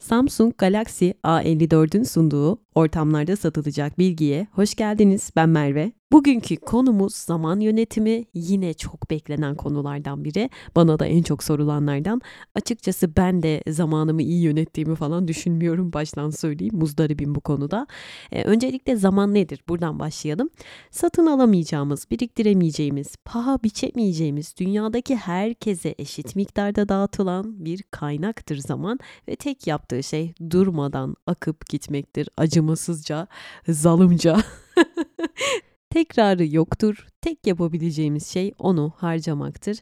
Samsung Galaxy A54'ün sunduğu ortamlarda satılacak bilgiye hoş geldiniz. Ben Merve. Bugünkü konumuz zaman yönetimi, yine çok beklenen konulardan biri. Bana da en çok sorulanlardan. Açıkçası ben de zamanımı iyi yönettiğimi falan düşünmüyorum. Baştan söyleyeyim, muzdaribim bu konuda. Öncelikle zaman nedir? Buradan başlayalım. Satın alamayacağımız, biriktiremeyeceğimiz, paha biçemeyeceğimiz, dünyadaki herkese eşit miktarda dağıtılan bir kaynaktır zaman. Ve tek yaptığı şey durmadan akıp gitmektir. Acımasızca, zalımca. Tekrarı yoktur. Tek yapabileceğimiz şey onu harcamaktır.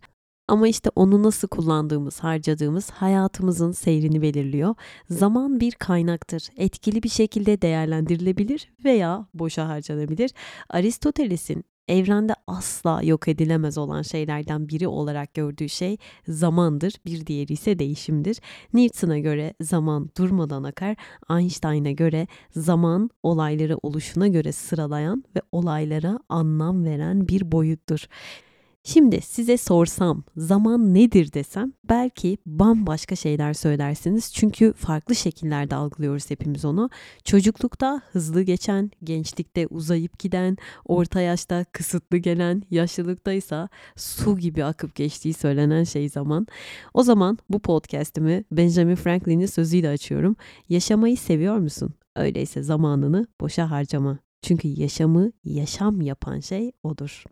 Ama işte onu nasıl kullandığımız, harcadığımız hayatımızın seyrini belirliyor. Zaman bir kaynaktır. Etkili bir şekilde değerlendirilebilir veya boşa harcanabilir. Aristoteles'in evrende asla yok edilemez olan şeylerden biri olarak gördüğü şey zamandır, bir diğeri ise değişimdir. Newton'a göre zaman durmadan akar, Einstein'a göre zaman olayları oluşuna göre sıralayan ve olaylara anlam veren bir boyuttur. Şimdi size sorsam zaman nedir desem belki bambaşka şeyler söylersiniz. Çünkü farklı şekillerde algılıyoruz hepimiz onu. Çocuklukta hızlı geçen, gençlikte uzayıp giden, orta yaşta kısıtlı gelen, yaşlılıktaysa su gibi akıp geçtiği söylenen şey zaman. O zaman bu podcast'imi Benjamin Franklin'in sözüyle açıyorum. Yaşamayı seviyor musun? Öyleyse zamanını boşa harcama. Çünkü yaşamı yaşam yapan şey odur.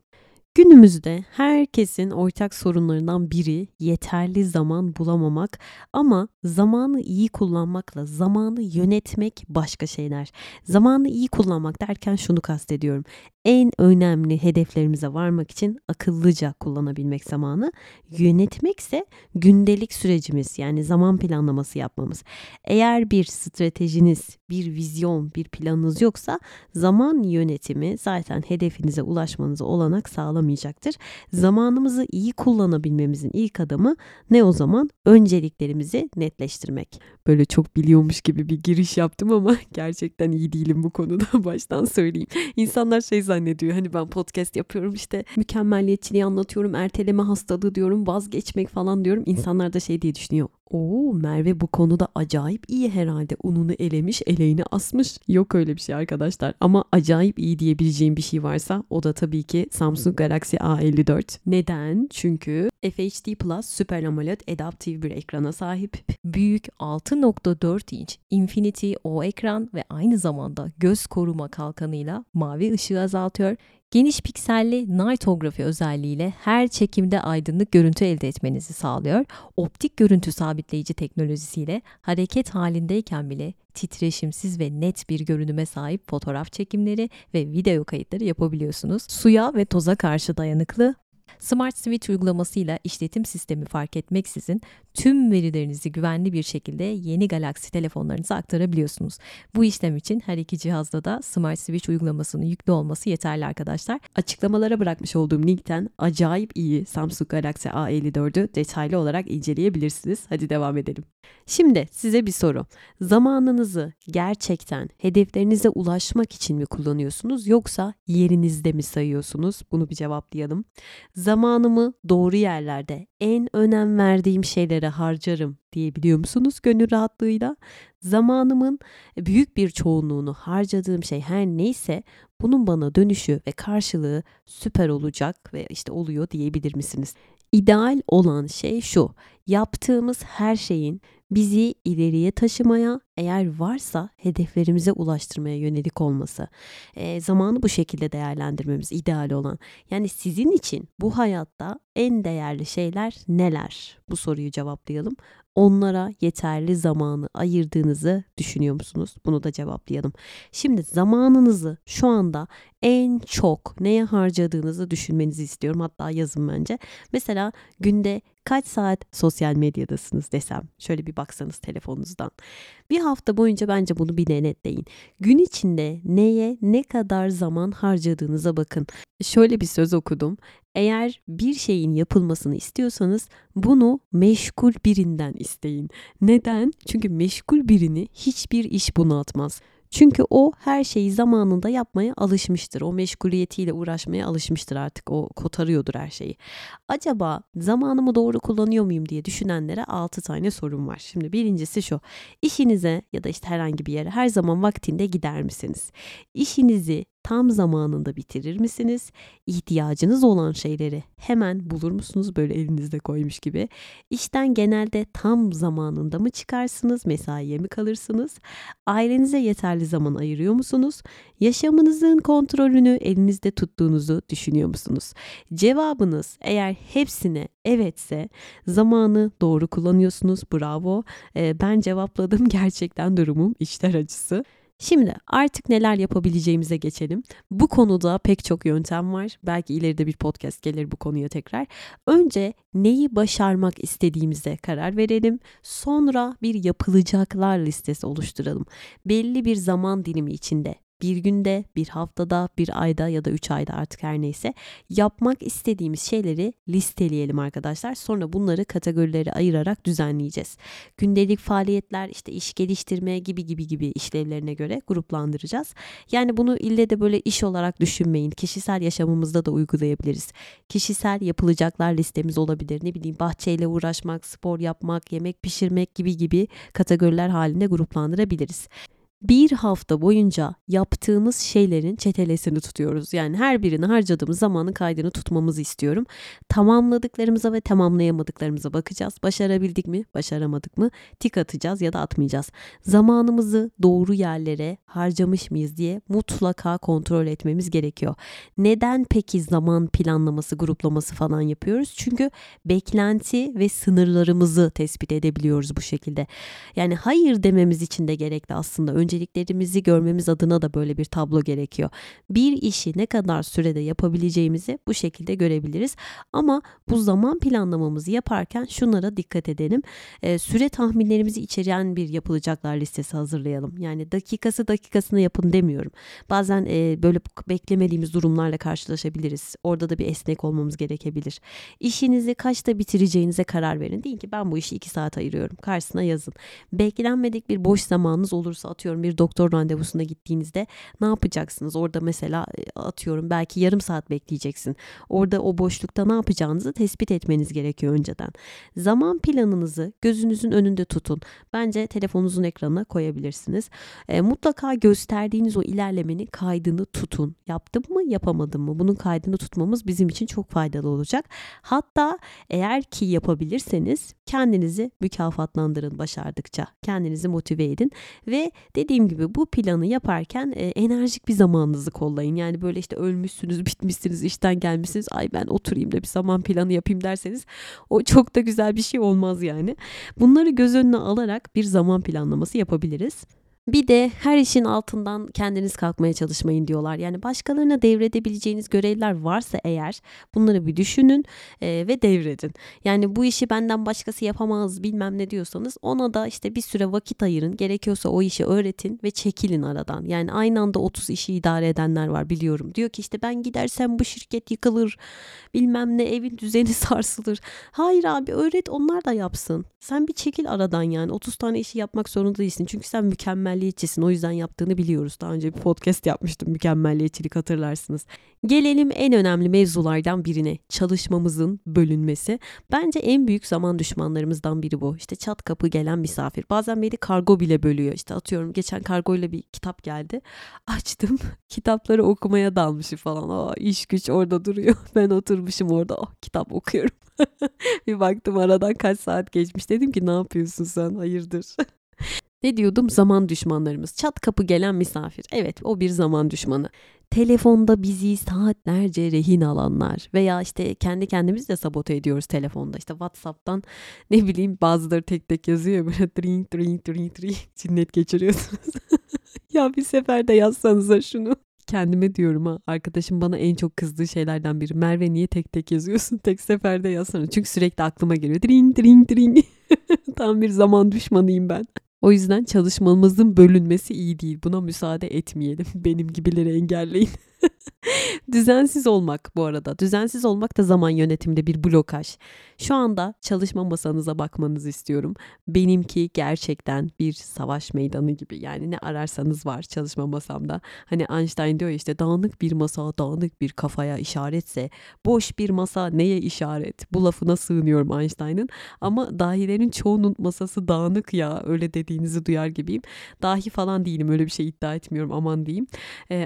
Günümüzde herkesin ortak sorunlarından biri yeterli zaman bulamamak, ama zamanı iyi kullanmakla zamanı yönetmek başka şeyler. Zamanı iyi kullanmak derken şunu kastediyorum. En önemli hedeflerimize varmak için akıllıca kullanabilmek zamanı, yönetmekse gündelik sürecimiz, yani zaman planlaması yapmamız. Eğer bir stratejiniz, bir vizyon, bir planınız yoksa zaman yönetimi zaten hedefinize ulaşmanıza olanak sağlamayacaktır. Zamanımızı iyi kullanabilmemizin ilk adımı ne o zaman? Önceliklerimizi netleştirmek. Böyle çok biliyormuş gibi bir giriş yaptım ama gerçekten iyi değilim bu konuda, baştan söyleyeyim. İnsanlar şey zannediyor, hani ben podcast yapıyorum, işte mükemmeliyetçiliği anlatıyorum, erteleme hastalığı diyorum, vazgeçmek falan diyorum. İnsanlar da şey diye düşünüyor. Oo, Merve bu konuda acayip iyi herhalde. Ununu elemiş, eleğini asmış. Yok öyle bir şey arkadaşlar. Ama acayip iyi diyebileceğim bir şey varsa o da tabii ki Samsung Galaxy A54. Neden? Çünkü FHD Plus Super AMOLED adaptif bir ekrana sahip. Büyük 6.4 inç Infinity O ekran ve aynı zamanda göz koruma kalkanıyla mavi ışığı azaltıyor. Geniş pikselli nightografi özelliğiyle her çekimde aydınlık görüntü elde etmenizi sağlıyor. Optik görüntü sabitleyici teknolojisiyle hareket halindeyken bile titreşimsiz ve net bir görünüme sahip fotoğraf çekimleri ve video kayıtları yapabiliyorsunuz. Suya ve toza karşı dayanıklı. Smart Switch uygulamasıyla işletim sistemi fark etmeksizin tüm verilerinizi güvenli bir şekilde yeni Galaxy telefonlarınıza aktarabiliyorsunuz. Bu işlem için her iki cihazda da Smart Switch uygulamasının yüklü olması yeterli arkadaşlar. Açıklamalara bırakmış olduğum linkten acayip iyi Samsung Galaxy A54'ü detaylı olarak inceleyebilirsiniz. Hadi devam edelim. Şimdi size bir soru. Zamanınızı gerçekten hedeflerinize ulaşmak için mi kullanıyorsunuz, yoksa yerinizde mi sayıyorsunuz? Bunu bir cevaplayalım. Zamanımı doğru yerlerde, en önem verdiğim şeylere harcarım diyebiliyor musunuz gönül rahatlığıyla? Zamanımın büyük bir çoğunluğunu harcadığım şey her neyse bunun bana dönüşü ve karşılığı süper olacak ve işte oluyor diyebilir misiniz? İdeal olan şey şu: yaptığımız her şeyin bizi ileriye taşımaya, eğer varsa hedeflerimize ulaştırmaya yönelik olması. Zamanı bu şekilde değerlendirmemiz ideal olan. Yani sizin için bu hayatta en değerli şeyler neler? Bu soruyu cevaplayalım. Onlara yeterli zamanı ayırdığınızı düşünüyor musunuz? Bunu da cevaplayalım. Şimdi zamanınızı şu anda en çok neye harcadığınızı düşünmenizi istiyorum. Hatta yazın bence. Mesela günde kaç saat sosyal medyadasınız desem, şöyle bir baksanız telefonunuzdan. Bir hafta boyunca bence bunu bir denetleyin. Gün içinde neye ne kadar zaman harcadığınıza bakın. Şöyle bir söz okudum. Eğer bir şeyin yapılmasını istiyorsanız bunu meşgul birinden isteyin. Neden? Çünkü meşgul birini hiçbir iş bunaltmaz. Çünkü o her şeyi zamanında yapmaya alışmıştır. O meşguliyetiyle uğraşmaya alışmıştır artık. O kotarıyordur her şeyi. Acaba zamanımı doğru kullanıyor muyum diye düşünenlere 6 tane sorum var. Şimdi birincisi şu. İşinize ya da işte herhangi bir yere her zaman vaktinde gider misiniz? İşinizi tam zamanında bitirir misiniz? İhtiyacınız olan şeyleri hemen bulur musunuz? Böyle elinizde koymuş gibi. İşten genelde tam zamanında mı çıkarsınız? Mesaiye mi kalırsınız? Ailenize yeterli zaman ayırıyor musunuz? Yaşamınızın kontrolünü elinizde tuttuğunuzu düşünüyor musunuz? Cevabınız eğer hepsine evetse zamanı doğru kullanıyorsunuz. Bravo. Ben cevapladım. Gerçekten durumum içler acısı. Şimdi artık neler yapabileceğimize geçelim. Bu konuda pek çok yöntem var. Belki ileride bir podcast gelir bu konuya tekrar. Önce neyi başarmak istediğimize karar verelim. Sonra bir yapılacaklar listesi oluşturalım. Belli bir zaman dilimi içinde. Bir günde, bir haftada, bir ayda ya da 3 ayda artık her neyse yapmak istediğimiz şeyleri listeleyelim arkadaşlar. Sonra bunları kategorilere ayırarak düzenleyeceğiz. Gündelik faaliyetler, işte iş geliştirme gibi işlevlerine göre gruplandıracağız. Yani bunu ille de böyle iş olarak düşünmeyin. Kişisel yaşamımızda da uygulayabiliriz. Kişisel yapılacaklar listemiz olabilir. Ne bileyim, bahçeyle uğraşmak, spor yapmak, yemek pişirmek gibi kategoriler halinde gruplandırabiliriz. Bir hafta boyunca yaptığımız şeylerin çetelesini tutuyoruz. Yani her birini harcadığımız zamanın kaydını tutmamızı istiyorum. Tamamladıklarımıza ve tamamlayamadıklarımıza bakacağız. Başarabildik mi, başaramadık mı? Tik atacağız ya da atmayacağız. Zamanımızı doğru yerlere harcamış mıyız diye mutlaka kontrol etmemiz gerekiyor. Neden peki zaman planlaması, gruplaması falan yapıyoruz? Çünkü beklenti ve sınırlarımızı tespit edebiliyoruz bu şekilde. Yani hayır dememiz için de gerekli aslında. Önceliklerimizi görmemiz adına da böyle bir tablo gerekiyor. Bir işi ne kadar sürede yapabileceğimizi bu şekilde görebiliriz. Ama bu zaman planlamamızı yaparken şunlara dikkat edelim. Süre tahminlerimizi içeren bir yapılacaklar listesi hazırlayalım. Yani dakikası dakikasına yapın demiyorum. Bazen böyle beklemediğimiz durumlarla karşılaşabiliriz. Orada da bir esnek olmamız gerekebilir. İşinizi kaçta bitireceğinize karar verin. Deyin ki ben bu işi 2 saat ayırıyorum. Karşısına yazın. Beklenmedik bir boş zamanınız olursa, atıyorum bir doktor randevusuna gittiğinizde ne yapacaksınız? Orada mesela atıyorum belki yarım saat bekleyeceksin. Orada o boşlukta ne yapacağınızı tespit etmeniz gerekiyor önceden. Zaman planınızı gözünüzün önünde tutun. Bence telefonunuzun ekranına koyabilirsiniz. Mutlaka gösterdiğiniz o ilerlemenin kaydını tutun. Yaptım mı, yapamadım mı? Bunun kaydını tutmamız bizim için çok faydalı olacak. Hatta eğer ki yapabilirseniz kendinizi mükafatlandırın başardıkça. Kendinizi motive edin ve dediğim gibi bu planı yaparken enerjik bir zamanınızı kollayın. Yani böyle işte ölmüşsünüz, bitmişsiniz, işten gelmişsiniz. Ay ben oturayım da bir zaman planı yapayım derseniz o çok da güzel bir şey olmaz yani. Bunları göz önüne alarak bir zaman planlaması yapabiliriz. Bir de her işin altından kendiniz kalkmaya çalışmayın diyorlar. Yani başkalarına devredebileceğiniz görevler varsa eğer bunları bir düşünün ve devredin. Yani bu işi benden başkası yapamaz bilmem ne diyorsanız ona da işte bir süre vakit ayırın. Gerekiyorsa o işi öğretin ve çekilin aradan. Yani aynı anda 30 işi idare edenler var biliyorum. Diyor ki işte ben gidersem bu şirket yıkılır, bilmem ne, evin düzeni sarsılır. Hayır abi, öğret, onlar da yapsın. Sen bir çekil aradan yani. 30 tane işi yapmak zorunda değilsin. Çünkü sen mükemmelliyetçisin. O yüzden yaptığını biliyoruz. Daha önce bir podcast yapmıştım. Mükemmelliyetçilik, hatırlarsınız. Gelelim en önemli mevzulardan birine. Çalışmamızın bölünmesi. Bence en büyük zaman düşmanlarımızdan biri bu. İşte çat kapı gelen misafir. Bazen beni kargo bile bölüyor. İşte atıyorum geçen kargoyla bir kitap geldi. Açtım. Kitapları okumaya dalmışım falan. İş güç orada duruyor. Ben oturmuşum orada. Kitap okuyorum. Bir baktım aradan kaç saat geçmiş. Dedim ki ne yapıyorsun sen? Hayırdır? Ne diyordum? Zaman düşmanlarımız. Çat kapı gelen misafir. Evet, o bir zaman düşmanı. Telefonda bizi saatlerce rehin alanlar veya işte kendi kendimizi de sabote ediyoruz telefonda. İşte WhatsApp'tan ne bileyim bazıları tek tek yazıyor böyle tring cinnet geçiriyorsunuz. Ya bir seferde yazsanıza şunu. Kendime diyorum ha, arkadaşım bana en çok kızdığı şeylerden biri. Merve niye tek tek yazıyorsun? Tek seferde yazsana. Çünkü sürekli aklıma geliyor. Tring. Tam bir zaman düşmanıyım ben. O yüzden çalışmamızın bölünmesi iyi değil. Buna müsaade etmeyelim. Benim gibileri engelleyin. Düzensiz olmak bu arada. Düzensiz olmak da zaman yönetiminde bir blokaj. Şu anda çalışma masanıza bakmanızı istiyorum. Benimki gerçekten bir savaş meydanı gibi. Yani ne ararsanız var çalışma masamda. Hani Einstein diyor işte dağınık bir masa, dağınık bir kafaya işaretse, boş bir masa neye işaret? Bu lafına sığınıyorum Einstein'ın. Ama dahilerin çoğunun masası dağınık ya, öyle dediğinizi duyar gibiyim. Dahi falan değilim, öyle bir şey iddia etmiyorum, aman diyeyim.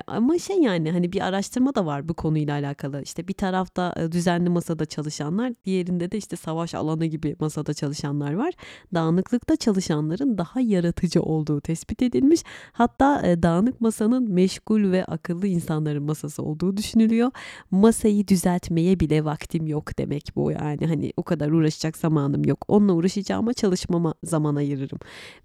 Ama şey yani hani bir araştırma da var bu konuyla alakalı. İşte bir tarafta düzenli masada çalışanlar, diğerinde de işte savaş alanı gibi masada çalışanlar var. Dağınıklıkta çalışanların daha yaratıcı olduğu tespit edilmiş. Hatta dağınık masanın meşgul ve akıllı insanların masası olduğu düşünülüyor. Masayı düzeltmeye bile vaktim yok demek bu, yani hani o kadar uğraşacak zamanım yok. Onunla uğraşacağıma çalışmama zaman ayırırım.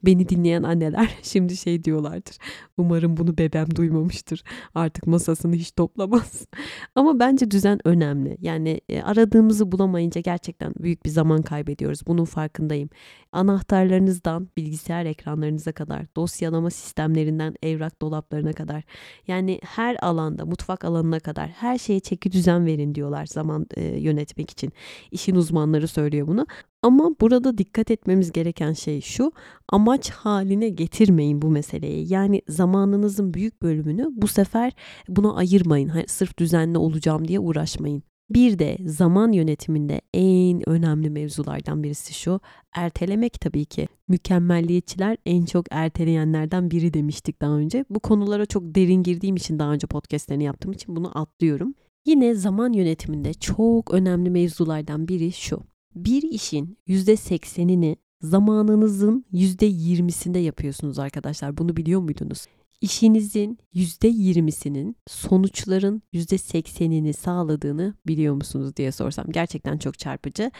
Beni dinleyen anneler şimdi şey diyorlardır. Umarım bunu bebem duymamıştır. Artık masasını hiç toplamaz. Ama bence düzen önemli. Yani aradığımızı bulamayınca gerçekten büyük bir zaman kaybediyoruz. Bunun farkındayım. Anahtarlarınızdan bilgisayar ekranlarınıza kadar, dosyalama sistemlerinden evrak dolaplarına kadar, yani her alanda, mutfak alanına kadar her şeye çeki düzen verin diyorlar zaman yönetmek için. İşin uzmanları söylüyor bunu. Ama burada dikkat etmemiz gereken şey şu, amaç haline getirmeyin bu meseleyi. Yani zamanınızın büyük bölümünü bu sefer buna ayırmayın. Hani sırf düzenli olacağım diye uğraşmayın. Bir de zaman yönetiminde en önemli mevzulardan birisi şu, ertelemek tabii ki. Mükemmelliyetçiler en çok erteleyenlerden biri demiştik daha önce. Bu konulara çok derin girdiğim için, daha önce podcastlerini yaptığım için bunu atlıyorum. Yine zaman yönetiminde çok önemli mevzulardan biri şu. Bir işin %80'ini zamanınızın %20'sinde yapıyorsunuz arkadaşlar. Bunu biliyor muydunuz? İşinizin %20'sinin sonuçların %80'ini sağladığını biliyor musunuz diye sorsam gerçekten çok çarpıcı.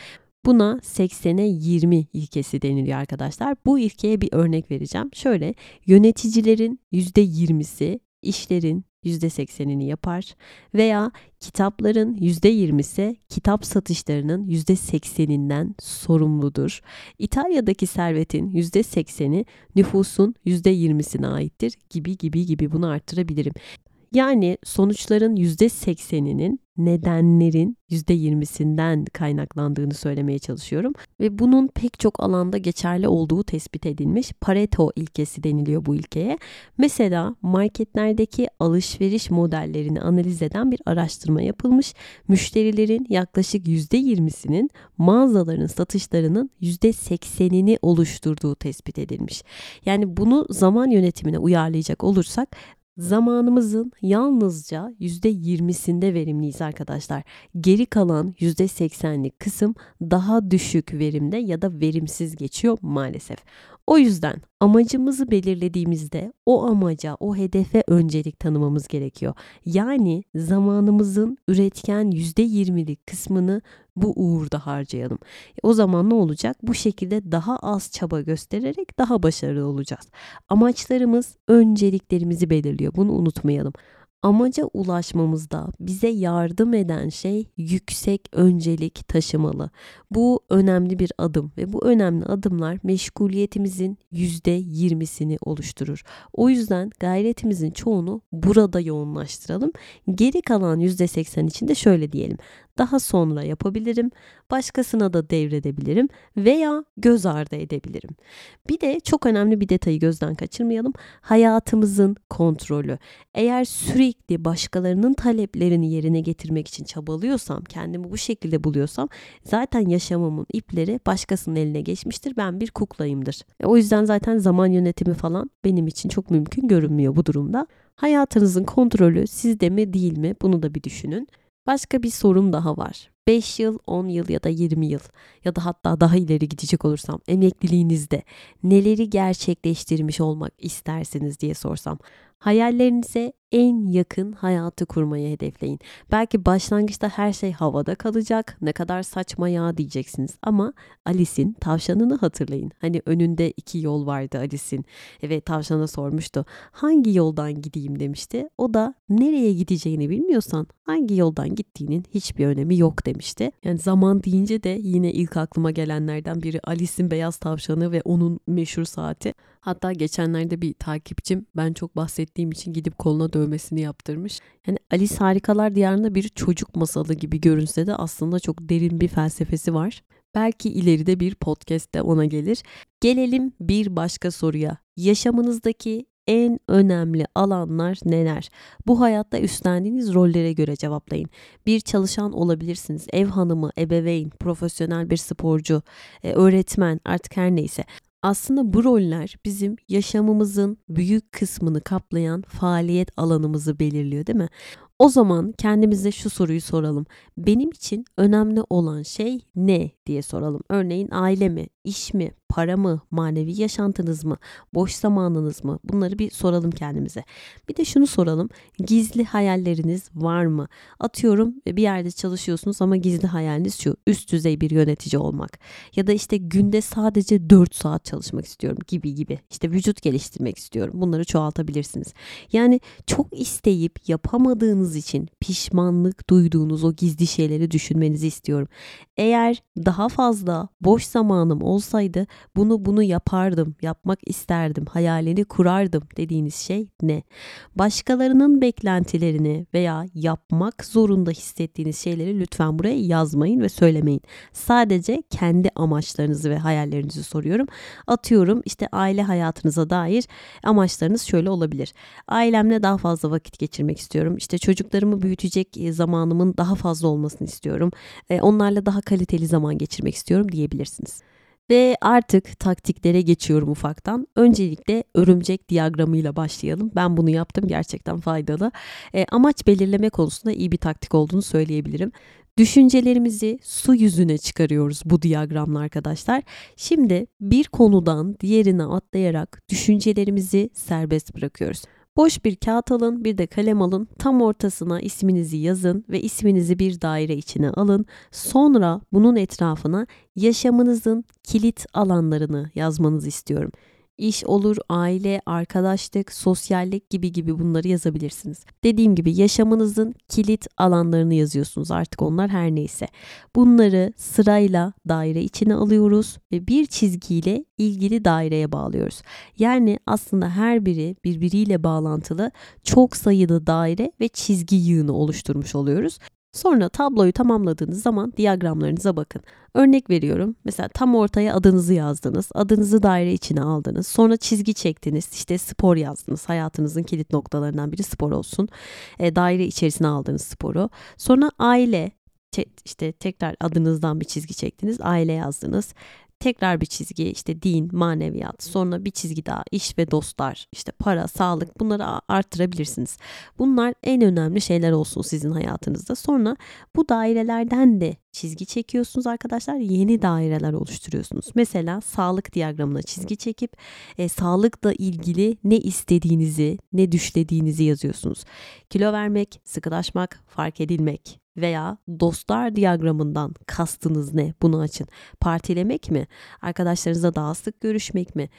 Buna 80'e 20 ilkesi deniliyor arkadaşlar. Bu ilkeye bir örnek vereceğim. Şöyle, yöneticilerin %20'si işlerin %80'ini yapar veya kitapların %20'si kitap satışlarının %80'inden sorumludur. İtalya'daki servetin %80'i nüfusun %20'sine aittir gibi bunu arttırabilirim. Yani sonuçların %80'inin nedenlerin %20'sinden kaynaklandığını söylemeye çalışıyorum. Ve bunun pek çok alanda geçerli olduğu tespit edilmiş. Pareto ilkesi deniliyor bu ilkeye. Mesela marketlerdeki alışveriş modellerini analiz eden bir araştırma yapılmış. Müşterilerin yaklaşık %20'sinin mağazaların satışlarının %80'ini oluşturduğu tespit edilmiş. Yani bunu zaman yönetimine uyarlayacak olursak, zamanımızın yalnızca %20'sinde verimliyiz arkadaşlar. Geri kalan %80'lik kısım daha düşük verimde ya da verimsiz geçiyor maalesef. O yüzden amacımızı belirlediğimizde o amaca, o hedefe öncelik tanımamız gerekiyor. Yani zamanımızın üretken %20'lik kısmını bu uğurda harcayalım. O zaman ne olacak? Bu şekilde daha az çaba göstererek daha başarılı olacağız. Amaçlarımız önceliklerimizi belirliyor. Bunu unutmayalım. Amaca ulaşmamızda bize yardım eden şey yüksek öncelik taşımalı. Bu önemli bir adım ve bu önemli adımlar meşguliyetimizin %20'sini oluşturur. O yüzden gayretimizin çoğunu burada yoğunlaştıralım. Geri kalan %80 için de şöyle diyelim. Daha sonra yapabilirim, başkasına da devredebilirim veya göz ardı edebilirim. Bir de çok önemli bir detayı gözden kaçırmayalım. Hayatımızın kontrolü. Eğer sürekli başkalarının taleplerini yerine getirmek için çabalıyorsam, kendimi bu şekilde buluyorsam zaten yaşamamın ipleri başkasının eline geçmiştir. Ben bir kuklayımdır. O yüzden zaten zaman yönetimi falan benim için çok mümkün görünmüyor bu durumda. Hayatınızın kontrolü sizde mi değil mi? Bunu da bir düşünün. Başka bir sorum daha var. 5 yıl, 10 yıl ya da 20 yıl ya da hatta daha ileri gidecek olursam emekliliğinizde neleri gerçekleştirmiş olmak istersiniz diye sorsam. Hayallerinize en yakın hayatı kurmayı hedefleyin. Belki başlangıçta her şey havada kalacak, ne kadar saçma ya diyeceksiniz ama Alice'in tavşanını hatırlayın. Hani önünde 2 yol vardı Alice'in ve tavşana sormuştu, hangi yoldan gideyim demişti. O da nereye gideceğini bilmiyorsan hangi yoldan gittiğinin hiçbir önemi yok demişti. Yani zaman deyince de yine ilk aklıma gelenlerden biri Alice'in beyaz tavşanı ve onun meşhur saati. Hatta geçenlerde bir takipçim ben çok bahsettiğim için gidip koluna dövmesini yaptırmış. Yani Alice Harikalar Diyarı'nda bir çocuk masalı gibi görünse de aslında çok derin bir felsefesi var. Belki ileride bir podcast'te ona gelir. Gelelim bir başka soruya. Yaşamınızdaki en önemli alanlar neler? Bu hayatta üstlendiğiniz rollere göre cevaplayın. Bir çalışan olabilirsiniz, ev hanımı, ebeveyn, profesyonel bir sporcu, öğretmen, artık her neyse. Aslında bu roller bizim yaşamımızın büyük kısmını kaplayan faaliyet alanımızı belirliyor, değil mi? O zaman kendimize şu soruyu soralım. Benim için önemli olan şey ne diye soralım. Örneğin aile mi, iş mi, para mı, manevi yaşantınız mı, boş zamanınız mı? Bunları bir soralım kendimize. Bir de şunu soralım. Gizli hayalleriniz var mı? Atıyorum bir yerde çalışıyorsunuz ama gizli hayaliniz şu: üst düzey bir yönetici olmak. Ya da işte günde sadece 4 saat çalışmak istiyorum gibi. İşte vücut geliştirmek istiyorum. Bunları çoğaltabilirsiniz. Yani çok isteyip yapamadığınız için pişmanlık duyduğunuz o gizli şeyleri düşünmenizi istiyorum. Eğer daha fazla boş zamanım olsaydı bunu yapardım, yapmak isterdim, hayalini kurardım dediğiniz şey ne? Başkalarının beklentilerini veya yapmak zorunda hissettiğiniz şeyleri lütfen buraya yazmayın ve söylemeyin. Sadece kendi amaçlarınızı ve hayallerinizi soruyorum. Atıyorum işte aile hayatınıza dair amaçlarınız şöyle olabilir. Ailemle daha fazla vakit geçirmek istiyorum. İşte çocuklarımı büyütecek zamanımın daha fazla olmasını istiyorum. Onlarla daha kaliteli zaman geçirmek istiyorum diyebilirsiniz. Ve artık taktiklere geçiyorum ufaktan. Öncelikle örümcek diyagramıyla başlayalım. Ben bunu yaptım, gerçekten faydalı. Amaç belirleme konusunda iyi bir taktik olduğunu söyleyebilirim. Düşüncelerimizi su yüzüne çıkarıyoruz bu diyagramla arkadaşlar. Şimdi bir konudan diğerine atlayarak düşüncelerimizi serbest bırakıyoruz. Boş bir kağıt alın, bir de kalem alın. Tam ortasına isminizi yazın ve isminizi bir daire içine alın. Sonra bunun etrafına yaşamınızın kilit alanlarını yazmanızı istiyorum. İş olur, aile, arkadaşlık, sosyallik gibi bunları yazabilirsiniz. Dediğim gibi yaşamınızın kilit alanlarını yazıyorsunuz, artık onlar her neyse. Bunları sırayla daire içine alıyoruz ve bir çizgiyle ilgili daireye bağlıyoruz. Yani aslında her biri birbiriyle bağlantılı çok sayıda daire ve çizgi yığını oluşturmuş oluyoruz. Sonra tabloyu tamamladığınız zaman diyagramlarınıza bakın. Örnek veriyorum. Mesela tam ortaya adınızı yazdınız. Adınızı daire içine aldınız. Sonra çizgi çektiniz. İşte spor yazdınız. Hayatınızın kilit noktalarından biri spor olsun. Daire içerisine aldınız sporu. Sonra aile. İşte tekrar adınızdan bir çizgi çektiniz. Aile yazdınız. Tekrar bir çizgi, işte din, maneviyat, sonra bir çizgi daha iş ve dostlar, işte para, sağlık, bunları artırabilirsiniz. Bunlar en önemli şeyler olsun sizin hayatınızda. Sonra bu dairelerden de çizgi çekiyorsunuz arkadaşlar, yeni daireler oluşturuyorsunuz. Mesela sağlık diyagramına çizgi çekip sağlıkla ilgili ne istediğinizi, ne düşlediğinizi yazıyorsunuz. Kilo vermek, sıkılaşmak, fark edilmek. Veya dostlar diyagramından kastınız ne? Bunu açın. Partilemek mi? Arkadaşlarınızla daha sık görüşmek mi?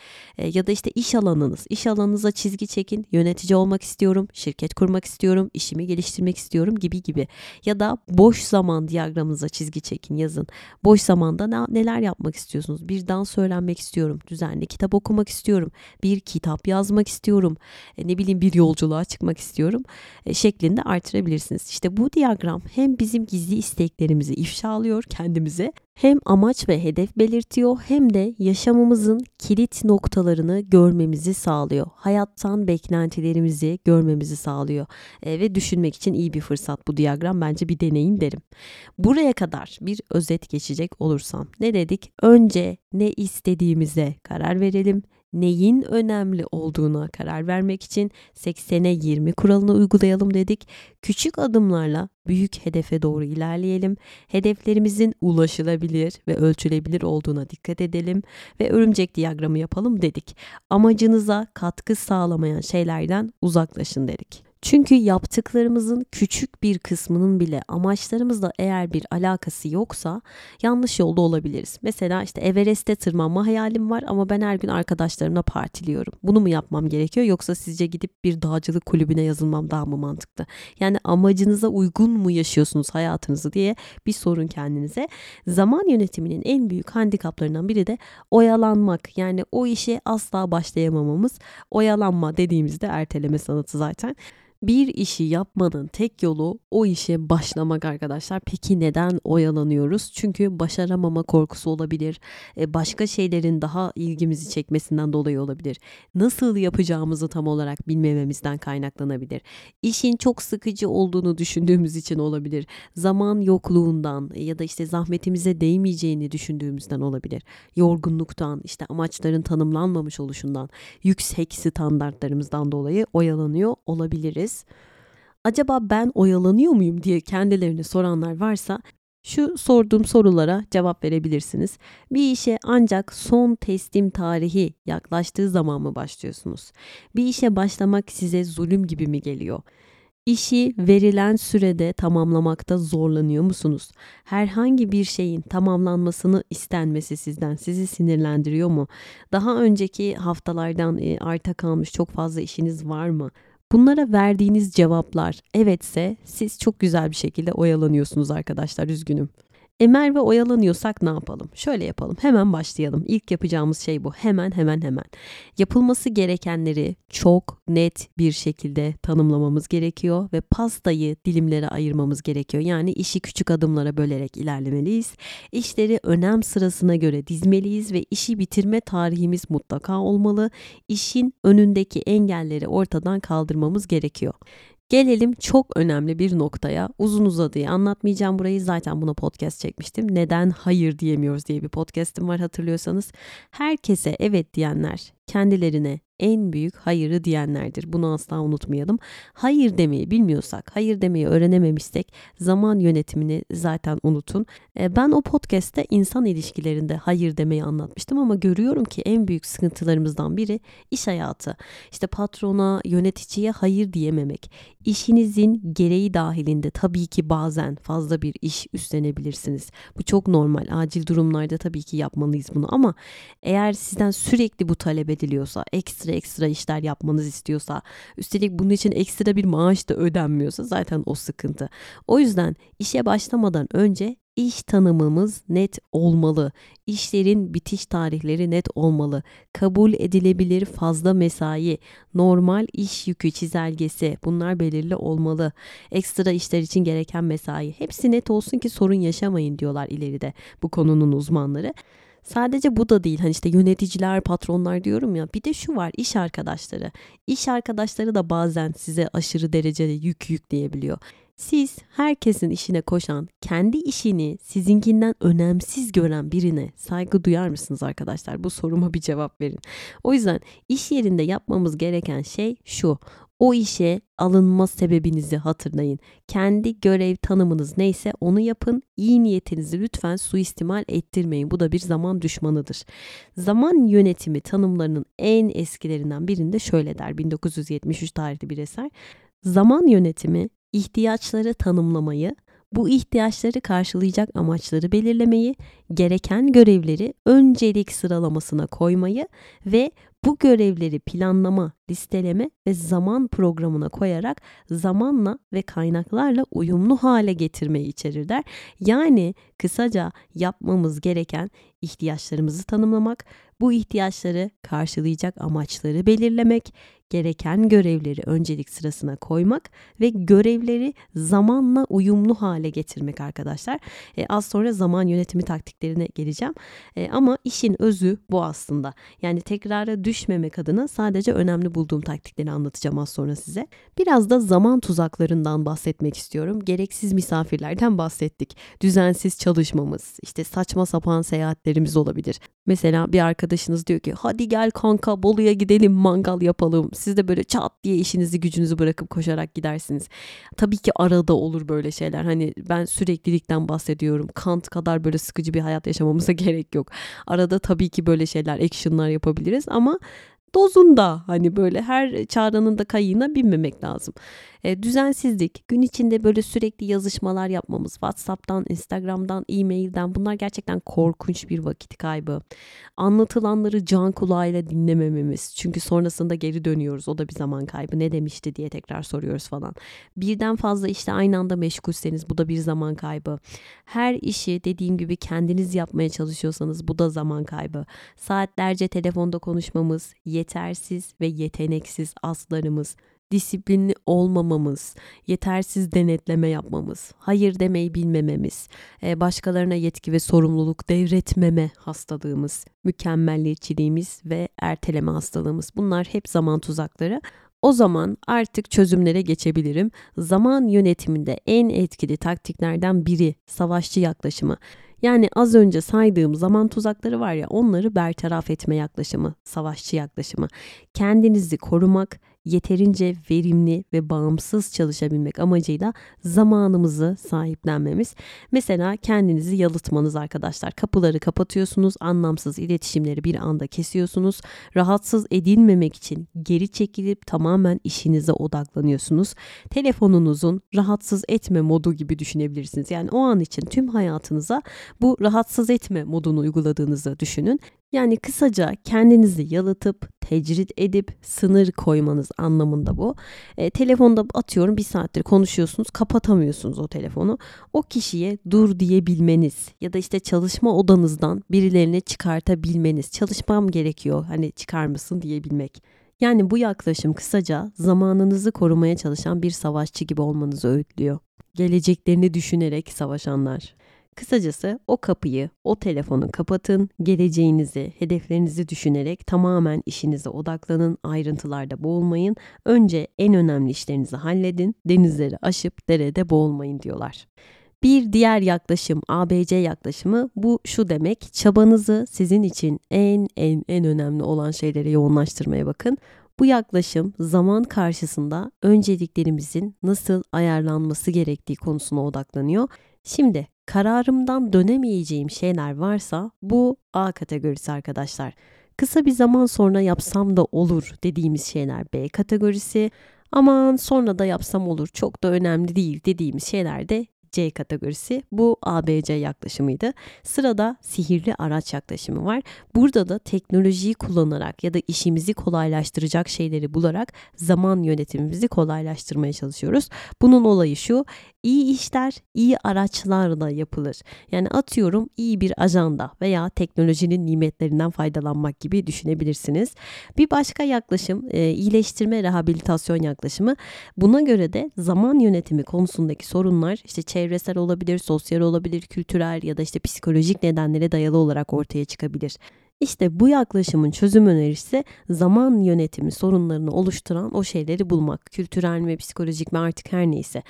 Ya da işte iş alanınız. İş alanınıza çizgi çekin. Yönetici olmak istiyorum, şirket kurmak istiyorum, işimi geliştirmek istiyorum gibi. Ya da boş zaman diyagramınıza çizgi çekin, yazın. Boş zamanda neler yapmak istiyorsunuz? Bir dans öğrenmek istiyorum, düzenli kitap okumak istiyorum, bir kitap yazmak istiyorum, bir yolculuğa çıkmak istiyorum şeklinde artırabilirsiniz. İşte bu diyagram hem bizim gizli isteklerimizi ifşa alıyor kendimize, hem amaç ve hedef belirtiyor, hem de yaşamımızın kilit noktalarını görmemizi sağlıyor. Hayattan beklentilerimizi görmemizi sağlıyor. Ve düşünmek için iyi bir fırsat bu diyagram. Bence bir deneyin derim. Buraya kadar bir özet geçecek olursam ne dedik? Önce ne istediğimize karar verelim. Neyin önemli olduğuna karar vermek için 80'e 20 kuralını uygulayalım dedik. Küçük adımlarla büyük hedefe doğru ilerleyelim. Hedeflerimizin ulaşılabilir ve ölçülebilir olduğuna dikkat edelim ve örümcek diyagramı yapalım dedik. Amacınıza katkı sağlamayan şeylerden uzaklaşın dedik. Çünkü yaptıklarımızın küçük bir kısmının bile amaçlarımızla eğer bir alakası yoksa yanlış yolda olabiliriz. Mesela işte Everest'e tırmanma hayalim var ama ben her gün arkadaşlarımla partiliyorum. Bunu mu yapmam gerekiyor yoksa sizce gidip bir dağcılık kulübüne yazılmam daha mı mantıklı? Yani amacınıza uygun mu yaşıyorsunuz hayatınızı diye bir sorun kendinize. Zaman yönetiminin en büyük handikaplarından biri de oyalanmak. Yani o işe asla başlayamamamız. Oyalanma dediğimizde erteleme sanatı zaten. Bir işi yapmanın tek yolu o işe başlamak arkadaşlar. Peki neden oyalanıyoruz? Çünkü başaramama korkusu olabilir. Başka şeylerin daha ilgimizi çekmesinden dolayı olabilir. Nasıl yapacağımızı tam olarak bilmememizden kaynaklanabilir. İşin çok sıkıcı olduğunu düşündüğümüz için olabilir. Zaman yokluğundan ya da işte zahmetimize değmeyeceğini düşündüğümüzden olabilir. Yorgunluktan, işte amaçların tanımlanmamış oluşundan, yüksek standartlarımızdan dolayı oyalanıyor olabiliriz. Acaba ben oyalanıyor muyum diye kendilerine soranlar varsa şu sorduğum sorulara cevap verebilirsiniz. Bir işe ancak son teslim tarihi yaklaştığı zaman mı başlıyorsunuz? Bir işe başlamak size zulüm gibi mi geliyor? İşi verilen sürede tamamlamakta zorlanıyor musunuz? Herhangi bir şeyin tamamlanmasını istenmesi sizi sinirlendiriyor mu? Daha önceki haftalardan arta kalmış çok fazla işiniz var mı? Bunlara verdiğiniz cevaplar evetse siz çok güzel bir şekilde oyalanıyorsunuz arkadaşlar, üzgünüm. Merve, oyalanıyorsak ne yapalım? Şöyle yapalım, hemen başlayalım. İlk yapacağımız şey bu. Hemen. Yapılması gerekenleri çok net bir şekilde tanımlamamız gerekiyor ve pastayı dilimlere ayırmamız gerekiyor. Yani işi küçük adımlara bölerek ilerlemeliyiz. İşleri önem sırasına göre dizmeliyiz ve işi bitirme tarihimiz mutlaka olmalı. İşin önündeki engelleri ortadan kaldırmamız gerekiyor. Gelelim çok önemli bir noktaya. Uzun uzadıya anlatmayacağım burayı. Zaten buna podcast çekmiştim. Neden hayır diyemiyoruz diye bir podcastim var, hatırlıyorsanız. Herkese evet diyenler kendilerine en büyük hayırı diyenlerdir. Bunu asla unutmayalım. Hayır demeyi bilmiyorsak, hayır demeyi öğrenememişsek zaman yönetimini zaten unutun. Ben o podcast'te insan ilişkilerinde hayır demeyi anlatmıştım ama görüyorum ki en büyük sıkıntılarımızdan biri iş hayatı. İşte patrona, yöneticiye hayır diyememek. İşinizin gereği dahilinde tabii ki bazen fazla bir iş üstlenebilirsiniz. Bu çok normal. Acil durumlarda tabii ki yapmalıyız bunu ama eğer sizden sürekli bu talep ediliyorsa, ekstra işler yapmanız istiyorsa, üstelik bunun için ekstra bir maaş da ödenmiyorsa zaten o sıkıntı. O yüzden işe başlamadan önce İş tanımımız net olmalı. İşlerin bitiş tarihleri net olmalı. Kabul edilebilir fazla mesai, normal iş yükü çizelgesi, bunlar belirli olmalı. Ekstra işler için gereken mesai. Hepsi net olsun ki sorun yaşamayın diyorlar ileride bu konunun uzmanları. Sadece bu da değil, hani işte yöneticiler, patronlar diyorum ya, bir de şu var, iş arkadaşları. İş arkadaşları da bazen size aşırı derecede yükleyebiliyor. Siz herkesin işine koşan, kendi işini sizinkinden önemsiz gören birine saygı duyar mısınız arkadaşlar? Bu soruma bir cevap verin. O yüzden iş yerinde yapmamız gereken şey şu: o işe alınma sebebinizi hatırlayın. Kendi görev tanımınız neyse onu yapın. İyi niyetinizi lütfen suistimal ettirmeyin. Bu da bir zaman düşmanıdır. Zaman yönetimi tanımlarının en eskilerinden birinde şöyle der, 1973 tarihli bir eser. Zaman yönetimi ihtiyaçları tanımlamayı, bu ihtiyaçları karşılayacak amaçları belirlemeyi, gereken görevleri öncelik sıralamasına koymayı ve bu görevleri planlama, listeleme ve zaman programına koyarak zamanla ve kaynaklarla uyumlu hale getirmeyi içerir der. Yani kısaca yapmamız gereken ihtiyaçlarımızı tanımlamak, bu ihtiyaçları karşılayacak amaçları belirlemek, gereken görevleri öncelik sırasına koymak ve görevleri zamanla uyumlu hale getirmek arkadaşlar. Az sonra zaman yönetimi taktiklerine geleceğim. Ama işin özü bu aslında. Yani tekrara düşmemek adına sadece önemli bulduğum taktikleri anlatacağım az sonra size. Biraz da zaman tuzaklarından bahsetmek istiyorum. Gereksiz misafirlerden bahsettik. Düzensiz çalışmamız, işte saçma sapan seyahatlerimiz olabilir. Mesela bir arkadaşınız diyor ki hadi gel kanka Bolu'ya gidelim, mangal yapalım. Siz de böyle çat diye işinizi gücünüzü bırakıp koşarak gidersiniz. Tabii ki arada olur böyle şeyler. Hani ben süreklilikten bahsediyorum. Kant kadar böyle sıkıcı bir hayat yaşamamıza gerek yok. Arada tabii ki böyle şeyler, action'lar yapabiliriz ama dozunda, hani böyle her çağrının da kayığına binmemek lazım. Düzensizlik, gün içinde böyle sürekli yazışmalar yapmamız, WhatsApp'tan, Instagram'dan, e-mail'den, bunlar gerçekten korkunç bir vakit kaybı. Anlatılanları can kulağıyla dinlemememiz, çünkü sonrasında geri dönüyoruz, o da bir zaman kaybı, ne demişti diye tekrar soruyoruz falan. Birden fazla işte aynı anda meşgulseniz bu da bir zaman kaybı. Her işi dediğim gibi kendiniz yapmaya çalışıyorsanız bu da zaman kaybı. Saatlerce telefonda konuşmamız, yetersiz ve yeteneksiz aslarımız, disiplinli olmamamız, yetersiz denetleme yapmamız, hayır demeyi bilmememiz, başkalarına yetki ve sorumluluk devretmeme hastalığımız, mükemmelliyetçiliğimiz ve erteleme hastalığımız. Bunlar hep zaman tuzakları. O zaman artık çözümlere geçebilirim. Zaman yönetiminde en etkili taktiklerden biri savaşçı yaklaşımı. Yani az önce saydığım zaman tuzakları var ya, onları bertaraf etme yaklaşımı, savaşçı yaklaşımı. Kendinizi korumak, yeterince verimli ve bağımsız çalışabilmek amacıyla zamanımızı sahiplenmemiz. Mesela kendinizi yalıtmanız arkadaşlar. Kapıları kapatıyorsunuz, anlamsız iletişimleri bir anda kesiyorsunuz. Rahatsız edilmemek için geri çekilip tamamen işinize odaklanıyorsunuz. Telefonunuzun rahatsız etme modu gibi düşünebilirsiniz. Yani o an için tüm hayatınıza bu rahatsız etme modunu uyguladığınızı düşünün. Yani kısaca kendinizi yalıtıp, tecrit edip, sınır koymanız anlamında bu. Telefonda atıyorum bir saattir konuşuyorsunuz, kapatamıyorsunuz o telefonu. O kişiye dur diyebilmeniz ya da işte çalışma odanızdan birilerini çıkartabilmeniz, çalışmam gerekiyor hani çıkar mısın diyebilmek. Yani bu yaklaşım kısaca zamanınızı korumaya çalışan bir savaşçı gibi olmanızı öğütlüyor. Geleceklerini düşünerek savaşanlar. Kısacası o kapıyı, o telefonu kapatın, geleceğinizi, hedeflerinizi düşünerek tamamen işinize odaklanın, ayrıntılarda boğulmayın, önce en önemli işlerinizi halledin, denizleri aşıp derede boğulmayın diyorlar. Bir diğer yaklaşım, ABC yaklaşımı, bu şu demek: çabanızı sizin için en önemli olan şeylere yoğunlaştırmaya bakın. Bu yaklaşım zaman karşısında önceliklerimizin nasıl ayarlanması gerektiği konusuna odaklanıyor. Şimdi kararımdan dönemeyeceğim şeyler varsa bu A kategorisi arkadaşlar. Kısa bir zaman sonra yapsam da olur dediğimiz şeyler B kategorisi. Aman sonra da yapsam olur, çok da önemli değil dediğimiz şeyler de C kategorisi. Bu ABC yaklaşımıydı. Sırada sihirli araç yaklaşımı var. Burada da teknolojiyi kullanarak ya da işimizi kolaylaştıracak şeyleri bularak zaman yönetimimizi kolaylaştırmaya çalışıyoruz. Bunun olayı şu: İyi işler iyi araçlarla yapılır. Yani atıyorum iyi bir ajanda veya teknolojinin nimetlerinden faydalanmak gibi düşünebilirsiniz. Bir başka yaklaşım iyileştirme, rehabilitasyon yaklaşımı. Buna göre de zaman yönetimi konusundaki sorunlar işte çevresel olabilir, sosyal olabilir, kültürel ya da işte psikolojik nedenlere dayalı olarak ortaya çıkabilir. İşte bu yaklaşımın çözüm önerisi zaman yönetimi sorunlarını oluşturan o şeyleri bulmak. Kültürel mi, psikolojik mi, artık her neyse.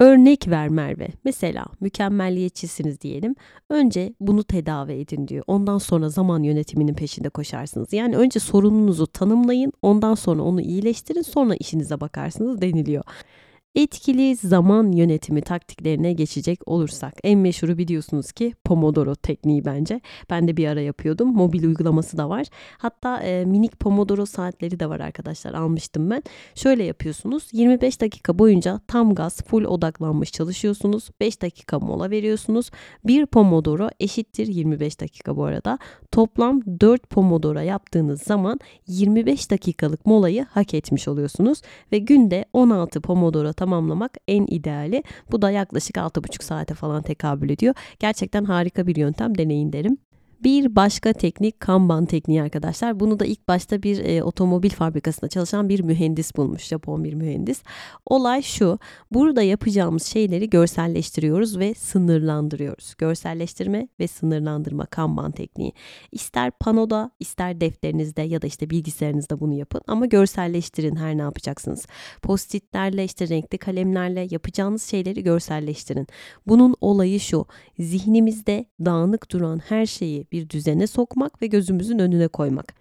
Örnek ver Merve. Mesela mükemmelliyetçisiniz diyelim. Önce bunu tedavi edin diyor. Ondan sonra zaman yönetiminin peşinde koşarsınız. Yani önce sorununuzu tanımlayın, ondan sonra onu iyileştirin, sonra işinize bakarsınız deniliyor. Etkili zaman yönetimi taktiklerine geçecek olursak, en meşhuru biliyorsunuz ki Pomodoro tekniği bence. Ben de bir ara yapıyordum. Mobil uygulaması da var. Hatta minik Pomodoro saatleri de var arkadaşlar. Almıştım ben. Şöyle yapıyorsunuz. 25 dakika boyunca tam gaz, full odaklanmış çalışıyorsunuz. 5 dakika mola veriyorsunuz. Bir Pomodoro eşittir 25 dakika bu arada. Toplam 4 Pomodoro yaptığınız zaman 25 dakikalık molayı hak etmiş oluyorsunuz. Ve günde 16 Pomodoro tamamlamak en ideali. Bu da yaklaşık 6,5 saate falan tekabül ediyor. Gerçekten harika bir yöntem, deneyin derim. Bir başka teknik Kanban tekniği arkadaşlar. Bunu da ilk başta bir otomobil fabrikasında çalışan bir mühendis bulmuş. Japon bir mühendis. Olay şu: burada yapacağımız şeyleri görselleştiriyoruz ve sınırlandırıyoruz. Görselleştirme ve sınırlandırma Kanban tekniği. İster panoda, ister defterinizde ya da işte bilgisayarınızda bunu yapın. Ama görselleştirin her ne yapacaksınız. Post-itlerle, işte renkli kalemlerle yapacağınız şeyleri görselleştirin. Bunun olayı şu: zihnimizde dağınık duran her şeyi bir düzene sokmak ve gözümüzün önüne koymak.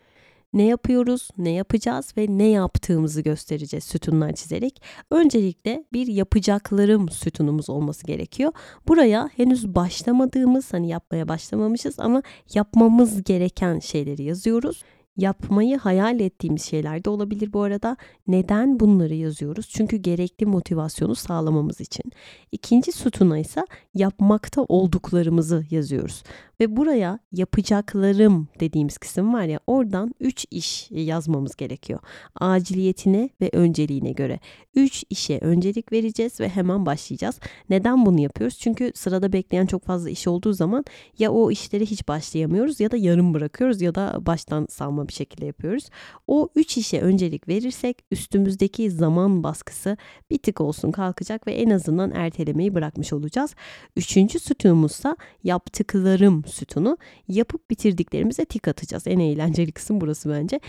Ne yapıyoruz, ne yapacağız ve ne yaptığımızı göstereceğiz sütunlar çizerek. Öncelikle bir yapacaklarım sütunumuz olması gerekiyor. Buraya henüz başlamadığımız, hani yapmaya başlamamışız ama yapmamız gereken şeyleri yazıyoruz. yapmayı hayal ettiğimiz şeyler de olabilir bu arada. Neden bunları yazıyoruz? Çünkü gerekli motivasyonu sağlamamız için. İkinci sütuna ise yapmakta olduklarımızı yazıyoruz. Ve buraya yapacaklarım dediğimiz kısım var ya, oradan 3 iş yazmamız gerekiyor. Aciliyetine ve önceliğine göre. 3 işe öncelik vereceğiz ve hemen başlayacağız. Neden bunu yapıyoruz? Çünkü sırada bekleyen çok fazla iş olduğu zaman ya o işlere hiç başlayamıyoruz ya da yarım bırakıyoruz ya da baştan salma bir şekilde yapıyoruz. O 3 işe öncelik verirsek üstümüzdeki zaman baskısı bir tık olsun kalkacak ve en azından ertelemeyi bırakmış olacağız. 3. sütunumuzsa yaptıklarım sütunu. Yapıp bitirdiklerimize tik atacağız. En eğlenceli kısım burası bence.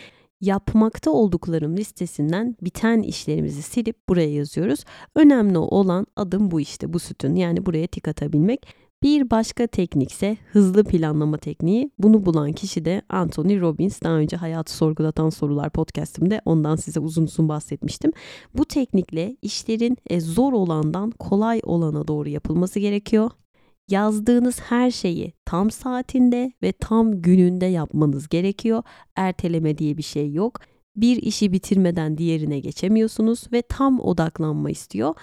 Yapmakta olduklarım listesinden biten işlerimizi silip buraya yazıyoruz. Önemli olan adım bu işte, bu sütun. Yani buraya tik atabilmek. Bir başka teknikse hızlı planlama tekniği. Bunu bulan kişi de Anthony Robbins. Daha önce Hayatı Sorgulatan Sorular podcast'imde ondan size uzun uzun bahsetmiştim. Bu teknikle işlerin zor olandan kolay olana doğru yapılması gerekiyor. Yazdığınız her şeyi tam saatinde ve tam gününde yapmanız gerekiyor. Erteleme diye bir şey yok. Bir işi bitirmeden diğerine geçemiyorsunuz ve tam odaklanma istiyor.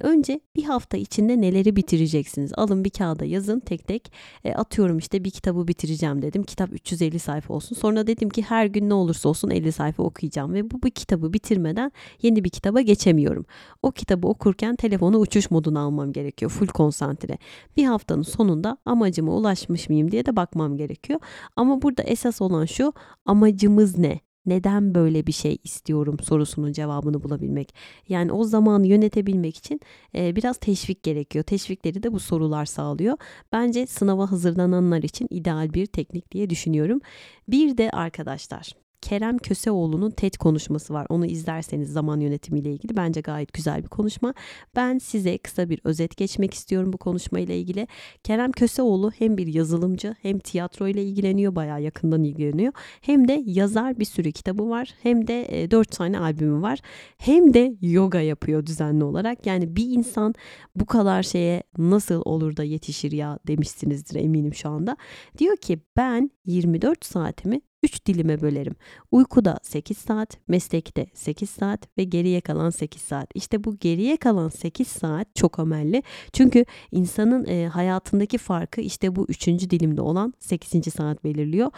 Önce bir hafta içinde neleri bitireceksiniz? Alın bir kağıda yazın tek tek. Atıyorum işte bir kitabı bitireceğim dedim. Kitap 350 sayfa olsun. Sonra dedim ki her gün ne olursa olsun 50 sayfa okuyacağım. Ve bu kitabı bitirmeden yeni bir kitaba geçemiyorum. O kitabı okurken telefonu uçuş moduna almam gerekiyor. Full konsantre. Bir haftanın sonunda amacıma ulaşmış mıyım diye de bakmam gerekiyor. Ama burada esas olan şu: amacımız ne? Neden böyle bir şey istiyorum sorusunun cevabını bulabilmek. Yani o zamanı yönetebilmek için biraz teşvik gerekiyor. Teşvikleri de bu sorular sağlıyor. Bence sınava hazırlananlar için ideal bir teknik diye düşünüyorum. Bir de arkadaşlar, Kerem Köseoğlu'nun TED konuşması var. Onu izlerseniz zaman yönetimiyle ilgili bence gayet güzel bir konuşma. Ben size kısa bir özet geçmek istiyorum bu konuşmayla ilgili. Kerem Köseoğlu hem bir yazılımcı, hem tiyatroyla ilgileniyor, bayağı yakından ilgileniyor. Hem de yazar, bir sürü kitabı var. Hem de 4 tane albümü var. Hem de yoga yapıyor düzenli olarak. Yani bir insan bu kadar şeye nasıl olur da yetişir ya demişsinizdir eminim şu anda. Diyor ki ben 24 saatimi 3 dilime bölerim. Uykuda 8 saat, meslekte 8 saat ve geriye kalan 8 saat. İşte bu geriye kalan 8 saat çok önemli. Çünkü insanın hayatındaki farkı işte bu 3. dilimde olan 8. saat belirliyor.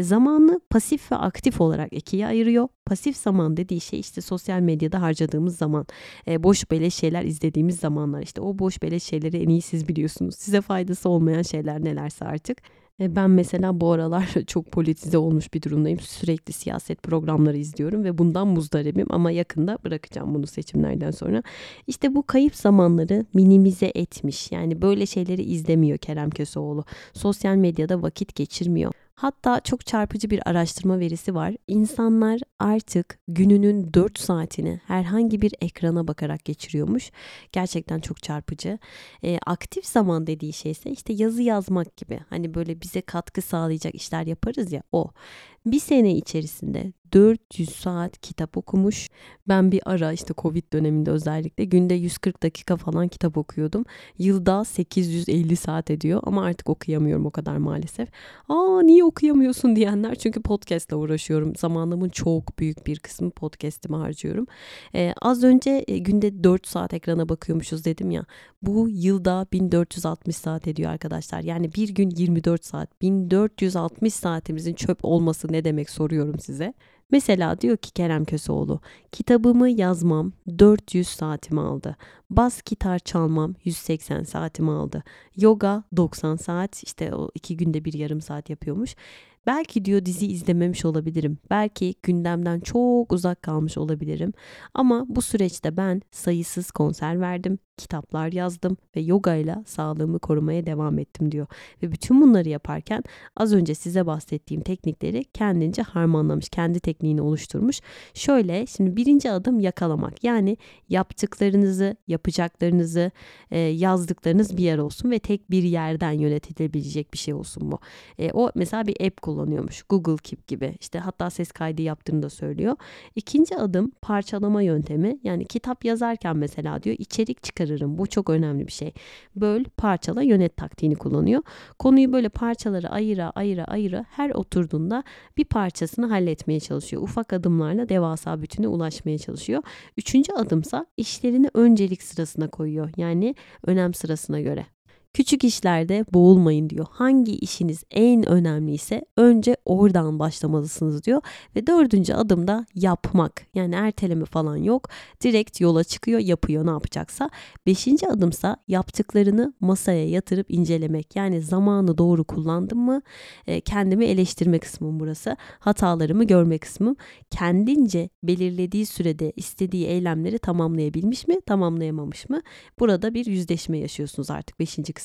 Zamanı pasif ve aktif olarak ikiye ayırıyor. Pasif zaman dediği şey işte sosyal medyada harcadığımız zaman, boş beleş şeyler izlediğimiz zamanlar. İşte o boş beleş şeyleri en iyi siz biliyorsunuz. Size faydası olmayan şeyler nelerse artık. Ben mesela bu aralar çok politize olmuş bir durumdayım. Sürekli siyaset programları izliyorum ve bundan muzdaribim ama yakında bırakacağım bunu seçimlerden sonra. İşte bu kayıp zamanları minimize etmiş. Yani böyle şeyleri izlemiyor Kerem Köseoğlu. Sosyal medyada vakit geçirmiyor. Hatta çok çarpıcı bir araştırma verisi var. İnsanlar artık gününün 4 saatini herhangi bir ekrana bakarak geçiriyormuş. Gerçekten çok çarpıcı. Aktif zaman dediği şey ise işte yazı yazmak gibi. Hani böyle bize katkı sağlayacak işler yaparız ya, o. Bir sene içerisinde 400 saat kitap okumuş. Ben bir ara işte Covid döneminde özellikle günde 140 dakika falan kitap okuyordum. Yılda 850 saat ediyor ama artık okuyamıyorum o kadar maalesef. Niye okuyamıyorsun diyenler, çünkü podcastle uğraşıyorum. Zamanımın çok büyük bir kısmı podcastime harcıyorum. Az önce günde 4 saat ekrana bakıyormuşuz dedim ya. Bu yılda 1460 saat ediyor arkadaşlar. Yani bir gün 24 saat. 1460 saatimizin çöp olması ne demek soruyorum size. Mesela diyor ki Kerem Köseoğlu, kitabımı yazmam 400 saatimi aldı. Bas gitar çalmam 180 saatimi aldı. Yoga 90 saat, işte o 2 günde bir yarım saat yapıyormuş. Belki diyor dizi izlememiş olabilirim. Belki gündemden çok uzak kalmış olabilirim. Ama bu süreçte ben sayısız konser verdim, kitaplar yazdım ve yogayla sağlığımı korumaya devam ettim diyor. Ve bütün bunları yaparken az önce size bahsettiğim teknikleri kendince harmanlamış, kendi tekniğini oluşturmuş. Şöyle, şimdi birinci adım yakalamak. Yani yaptıklarınızı, yapacaklarınızı, yazdıklarınız bir yer olsun ve tek bir yerden yönetilebilecek bir şey olsun bu. O mesela bir app kullanıyormuş. Google Keep gibi. İşte hatta ses kaydı yaptığını da söylüyor. İkinci adım parçalama yöntemi. Yani kitap yazarken mesela diyor içerik çıkartıyor. çıkarırım. Bu çok önemli bir şey. Böl, parçala, yönet taktiğini kullanıyor. Konuyu böyle parçalara ayıra her oturduğunda bir parçasını halletmeye çalışıyor. Ufak adımlarla devasa bütüne ulaşmaya çalışıyor. Üçüncü adımsa işlerini öncelik sırasına koyuyor. Yani önem sırasına göre. Küçük işlerde boğulmayın diyor. Hangi işiniz en önemliyse önce oradan başlamalısınız diyor. Ve dördüncü adımda yapmak. Yani erteleme falan yok. Direkt yola çıkıyor, yapıyor ne yapacaksa. Beşinci adımsa yaptıklarını masaya yatırıp incelemek. Yani zamanı doğru kullandım mı? Kendimi eleştirme kısmım burası. Hatalarımı görme kısmım. Kendince belirlediği sürede istediği eylemleri tamamlayabilmiş mi? Tamamlayamamış mı? Burada bir yüzleşme yaşıyorsunuz artık beşinci kısmı.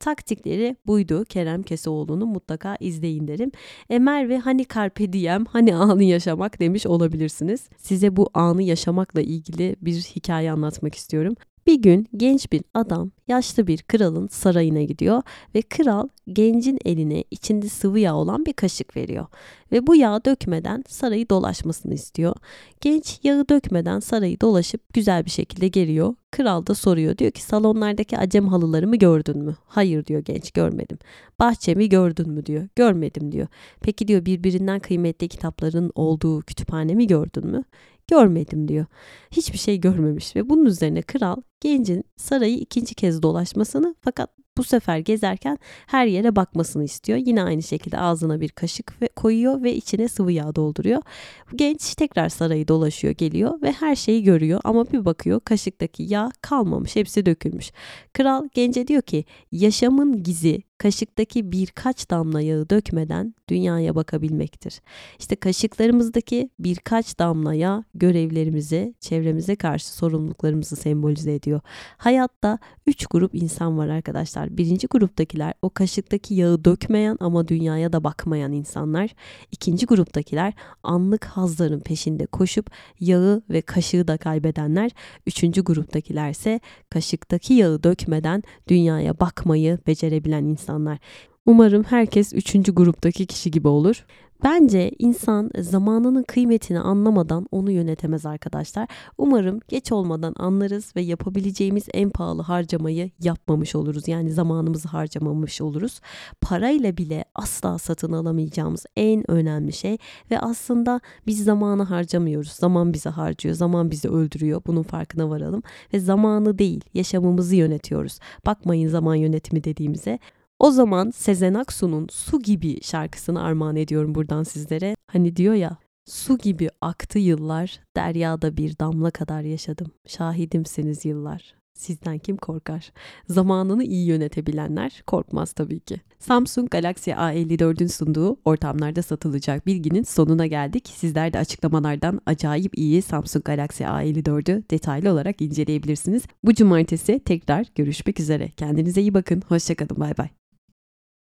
Taktikleri buydu. Kerem Köseoğlu'nu mutlaka izleyin derim. Merve hani carpe diem, hani anı yaşamak demiş olabilirsiniz. Size bu anı yaşamakla ilgili bir hikaye anlatmak istiyorum. Bir gün genç bir adam yaşlı bir kralın sarayına gidiyor ve kral gencin eline içinde sıvı yağ olan bir kaşık veriyor ve bu yağı dökmeden sarayı dolaşmasını istiyor. Genç yağı dökmeden sarayı dolaşıp güzel bir şekilde geliyor. Kral da soruyor, diyor ki salonlardaki acem halılarımı gördün mü? Hayır diyor genç, görmedim. Bahçemi gördün mü diyor, görmedim diyor. Peki diyor birbirinden kıymetli kitapların olduğu kütüphanemi gördün mü? Görmedim diyor. Hiçbir şey görmemiş ve bunun üzerine kral gencin sarayı ikinci kez dolaşmasını fakat bu sefer gezerken her yere bakmasını istiyor. Yine aynı şekilde ağzına bir kaşık koyuyor ve içine sıvı yağ dolduruyor. Genç tekrar sarayı dolaşıyor, geliyor ve her şeyi görüyor ama bir bakıyor kaşıktaki yağ kalmamış, hepsi dökülmüş. Kral gence diyor ki yaşamın gizi kaşıktaki birkaç damla yağı dökmeden dünyaya bakabilmektir. İşte kaşıklarımızdaki birkaç damla yağ görevlerimizi, çevremize karşı sorumluluklarımızı sembolize ediyor. Hayatta 3 grup insan var arkadaşlar. Birinci gruptakiler o kaşıktaki yağı dökmeyen ama dünyaya da bakmayan insanlar. İkinci gruptakiler anlık hazların peşinde koşup yağı ve kaşığı da kaybedenler. Üçüncü gruptakiler ise kaşıktaki yağı dökmeden dünyaya bakmayı becerebilen insanlar. Umarım herkes üçüncü gruptaki kişi gibi olur. Bence insan zamanının kıymetini anlamadan onu yönetemez arkadaşlar. Umarım geç olmadan anlarız ve yapabileceğimiz en pahalı harcamayı yapmamış oluruz. Yani zamanımızı harcamamış oluruz. Parayla bile asla satın alamayacağımız en önemli şey ve aslında biz zamanı harcamıyoruz. Zaman bizi harcıyor, zaman bizi öldürüyor. Bunun farkına varalım ve zamanı değil, yaşamımızı yönetiyoruz. Bakmayın zaman yönetimi dediğimize. O zaman Sezen Aksu'nun Su Gibi şarkısını armağan ediyorum buradan sizlere. Hani diyor ya, su gibi aktı yıllar, deryada bir damla kadar yaşadım. Şahidimsiniz yıllar. Sizden kim korkar? Zamanını iyi yönetebilenler korkmaz tabii ki. Samsung Galaxy A54'ün sunduğu ortamlarda satılacak bilginin sonuna geldik. Sizler de açıklamalardan acayip iyi Samsung Galaxy A54'ü detaylı olarak inceleyebilirsiniz. Bu cumartesi tekrar görüşmek üzere. Kendinize iyi bakın. Hoşçakalın. Bay bay.